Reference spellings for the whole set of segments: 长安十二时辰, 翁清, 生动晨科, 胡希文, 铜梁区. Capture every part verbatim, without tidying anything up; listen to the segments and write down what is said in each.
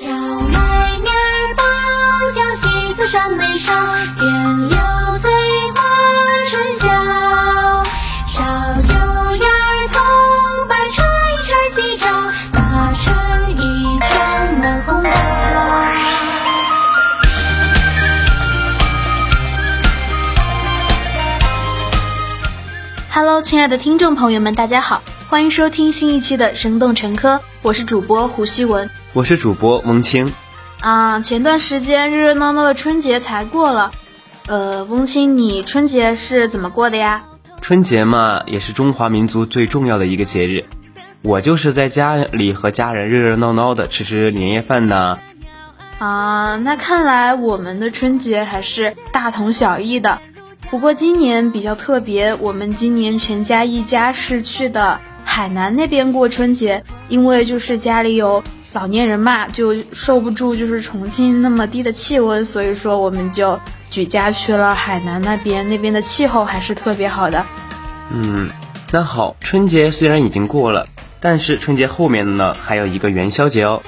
小妹面包叫西子山眉梢，天柳翠花春晓，烧酒烟儿头瓣串一串几招，把春意装满红包。 Hello， 亲爱的听众朋友们，大家好，欢迎收听新一期的《生动晨科》，我是主播胡希文，我是主播翁清。啊，前段时间热热闹闹的春节才过了，呃，翁清，你春节是怎么过的呀？春节嘛，也是中华民族最重要的一个节日，我就是在家里和家人热热闹闹的吃吃年夜饭呢。啊，那看来我们的春节还是大同小异的。 不过今年比较特别，我们今年全家一家是去的海南那边过春节，因为就是家里有老年人嘛，就受不住就是重庆那么低的气温，所以说我们就举家去了海南那边，那边的气候还是特别好的。嗯，那好，春节虽然已经过了，但是春节后面呢还有一个元宵节哦。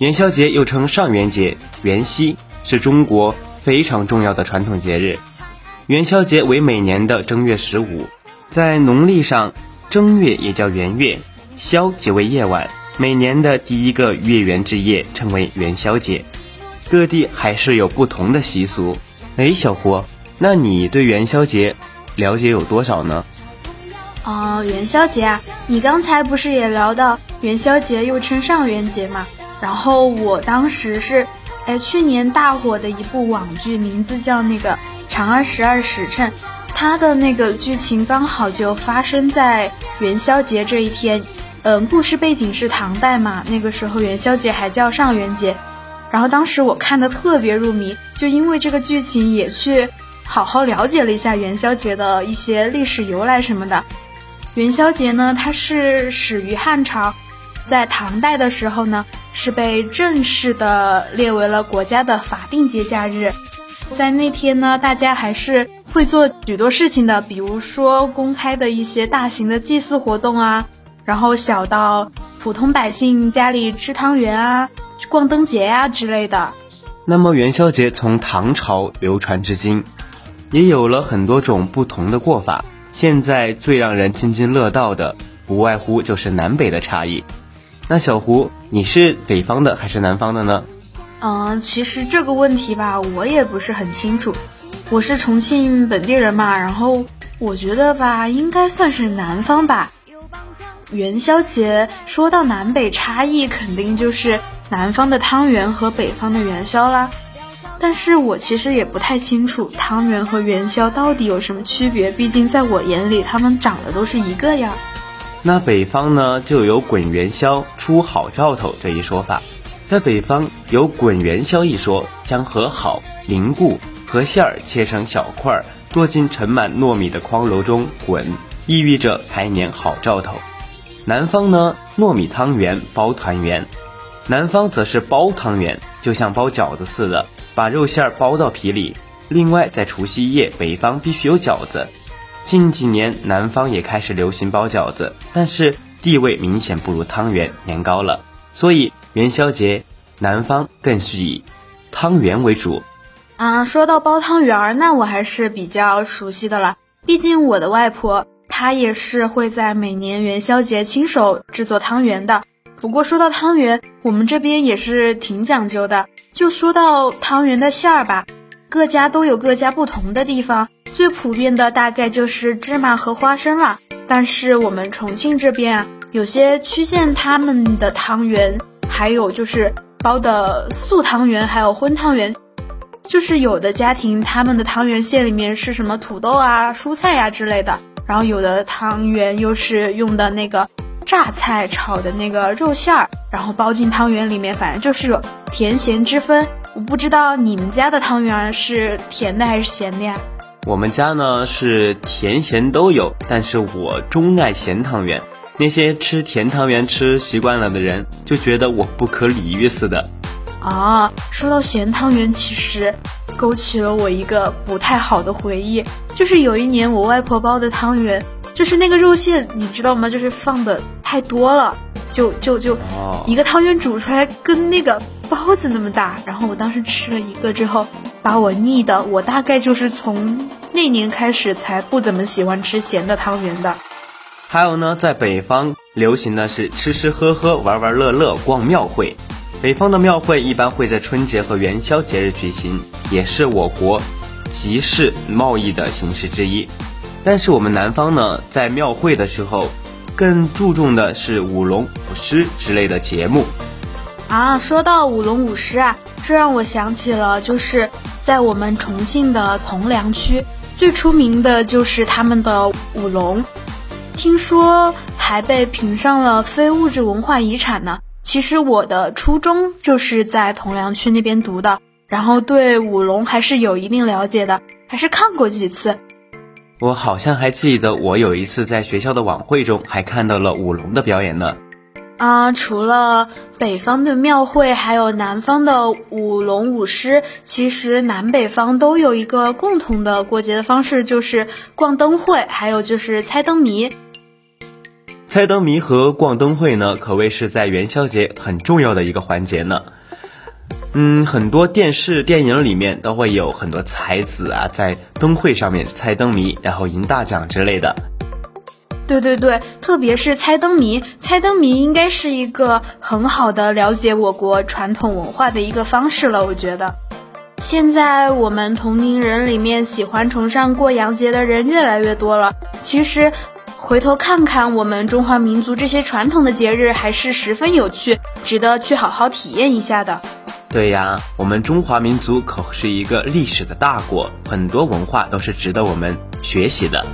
元宵节又称上元节、元夕，是中国非常重要的传统节日。 元宵节为每年的正月十五，在农历上，正月也叫元月，宵即为夜晚。每年的第一个月圆之夜称为元宵节，各地还是有不同的习俗。哎，小胡，那你对元宵节了解有多少呢？哦，元宵节啊，你刚才不是也聊到元宵节又称上元节嘛？然后我当时是，哎，去年大火的一部网剧，名字叫那个。 长安十二时辰，它的那个剧情刚好就发生在元宵节这一天。嗯，故事背景是唐代嘛，那个时候元宵节还叫上元节。然后当时我看的特别入迷，就因为这个剧情也去好好了解了一下元宵节的一些历史由来什么的。元宵节呢，它是始于汉朝，在唐代的时候呢，是被正式的列为了国家的法定节假日。 在那天呢，大家还是会做许多事情的，比如说公开的一些大型的祭祀活动啊，然后小到普通百姓家里吃汤圆啊、逛灯节呀、啊、之类的。那么元宵节从唐朝流传至今，也有了很多种不同的过法。现在最让人津津乐道的，不外乎就是南北的差异。那小胡，你是北方的还是南方的呢？ 嗯，其实这个问题吧，我也不是很清楚。我是重庆本地人嘛，然后我觉得吧，应该算是南方吧。元宵节说到南北差异，肯定就是南方的汤圆和北方的元宵啦。但是我其实也不太清楚汤圆和元宵到底有什么区别，毕竟在我眼里，它们长得都是一个样。那北方呢，就有“滚元宵，出好兆头”这一说法。 在北方有“滚元宵”一说，将和好、凝固和馅儿切成小块，剁进盛满糯米的筐篓中滚，意味着开年好兆头。南方呢，糯米汤圆包团圆，南方则是包汤圆，就像包饺子似的，把肉馅儿包到皮里。另外，在除夕夜，北方必须有饺子。近几年，南方也开始流行包饺子，但是地位明显不如汤圆、年糕了，所以。 元宵节，南方更是以汤圆为主。啊，说到包汤圆，那我还是比较熟悉的了。毕竟我的外婆她也是会在每年元宵节亲手制作汤圆的。不过说到汤圆，我们这边也是挺讲究的。就说到汤圆的馅儿吧，各家都有各家不同的地方。最普遍的大概就是芝麻和花生了。但是我们重庆这边啊，有些区县他们的汤圆。 还有就是包的素汤圆，还有荤汤圆，就是有的家庭他们的汤圆馅里面是什么土豆啊、蔬菜呀、啊、之类的，然后有的汤圆又是用的那个榨菜炒的那个肉馅儿，然后包进汤圆里面，反正就是有甜咸之分。我不知道你们家的汤圆是甜的还是咸的呀？我们家呢是甜咸都有，但是我钟爱咸汤圆。 那些吃甜汤圆吃习惯了的人，就觉得我不可理喻似的。啊，说到咸汤圆，其实勾起了我一个不太好的回忆，就是有一年我外婆包的汤圆，就是那个肉馅，你知道吗？就是放的太多了，就就就、哦、一个汤圆煮出来跟那个包子那么大，然后我当时吃了一个之后把我腻的，我大概就是从那年开始才不怎么喜欢吃咸的汤圆的。还有呢，在北方流行的是吃吃喝喝玩玩乐乐逛庙会。北方的庙会一般会在春节和元宵节日举行，也是我国集市贸易的形式之一。但是我们南方呢，在庙会的时候更注重的是舞龙舞狮之类的节目啊。说到舞龙舞狮啊，这让我想起了就是在我们重庆的铜梁区，最出名的就是他们的舞龙，听说还被评上了非物质文化遗产呢。其实我的初中就是在铜梁区那边读的，然后对舞龙还是有一定了解的，还是看过几次。我好像还记得我有一次在学校的晚会中还看到了舞龙的表演呢。啊，除了北方的庙会，还有南方的舞龙舞狮，其实南北方都有一个共同的过节的方式，就是逛灯会，还有就是猜灯谜。猜灯谜和逛灯会呢，可谓是在元宵节很重要的一个环节呢。嗯，很多电视电影里面都会有很多才子啊，在灯会上面猜灯谜，然后赢大奖之类的。对对对，特别是猜灯谜，猜灯谜应该是一个很好的了解我国传统文化的一个方式了，我觉得。现在我们同龄人里面喜欢崇尚过洋节的人越来越多了，其实回头看看我们中华民族这些传统的节日还是十分有趣，值得去好好体验一下的。对呀，我们中华民族可是一个历史的大国，很多文化都是值得我们学习的。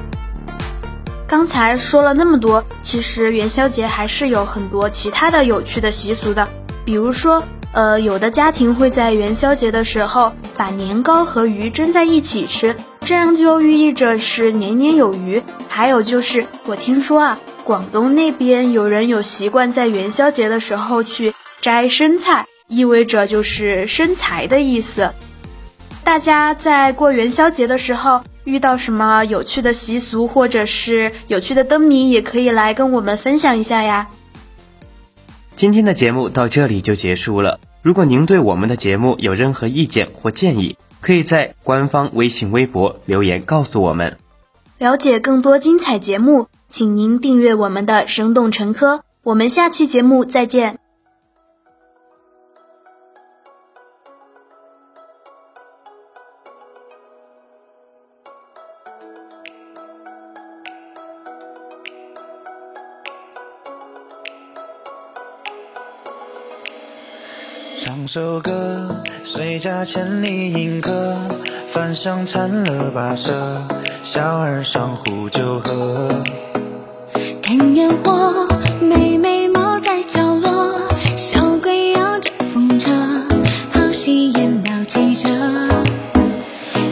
刚才说了那么多，其实元宵节还是有很多其他的有趣的习俗的，比如说呃，有的家庭会在元宵节的时候把年糕和鱼蒸在一起吃，这样就寓意着是年年有余。还有就是我听说啊，广东那边有人有习惯在元宵节的时候去摘生菜，意味着就是生财的意思。大家在过元宵节的时候遇到什么有趣的习俗或者是有趣的灯谜，也可以来跟我们分享一下呀。今天的节目到这里就结束了，如果您对我们的节目有任何意见或建议，可以在官方微信微博留言告诉我们。了解更多精彩节目，请您订阅我们的生动晨科，我们下期节目再见。唱首歌，谁家千里迎客，饭香馋了跋涉，小儿上壶就喝。看烟火，妹妹猫在角落，小鬼摇着风车，好戏演到七折。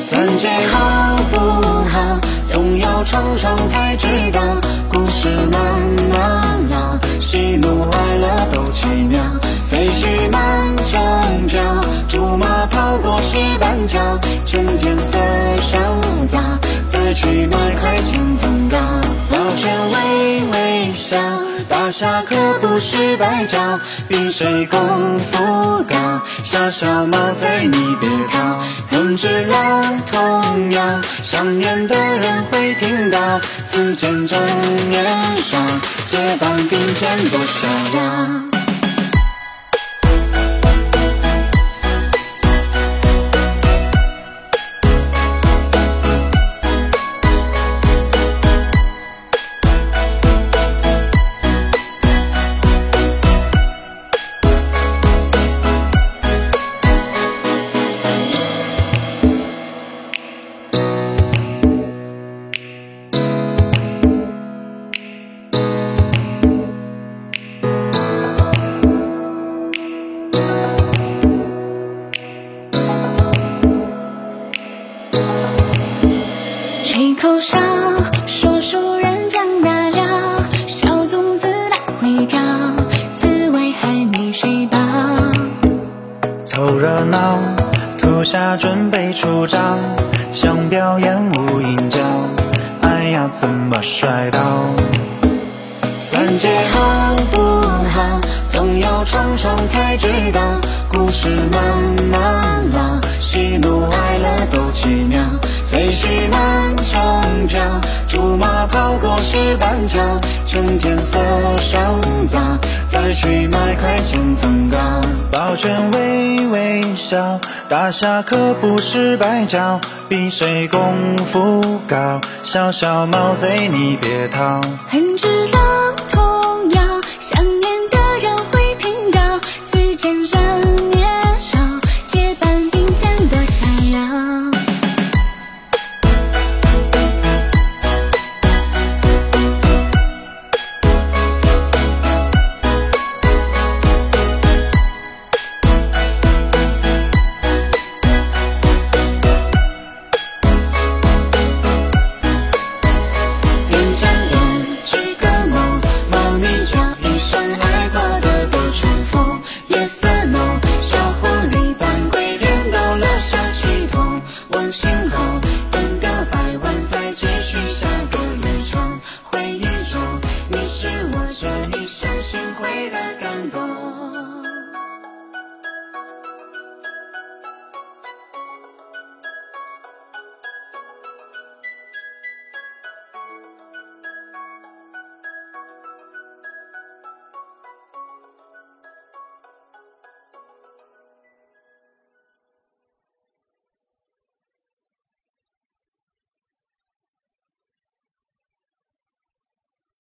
三句好不好，总要尝尝才知道，故事慢慢老，喜怒哀乐都奇妙。飞絮满城飘，竹马跑过石板桥，春天色尚早，再去买块千层糕。老犬微微笑，大侠可不是白找，比谁功夫高，傻小猫贼你别逃。能知了童谣，想念的人会听到，此间真年少，结伴并肩多逍遥。吹口哨，说书人讲大料，小粽子来回挑，滋味还没睡饱。凑热闹，土下准备出招，想表演无影脚，哎呀怎么摔倒。三节好不好，总有要尝尝才知道，故事慢慢老，喜怒哀乐都奇妙。飞絮满城飘，竹马跑过石板桥，趁天色尚早，再去买块千层糕。抱拳微微笑，大侠可不是白教，比谁功夫高，小小毛贼你别逃。很知道童谣，想念的人会听到，此间人年少，结伴并肩的闪耀。夜色浓。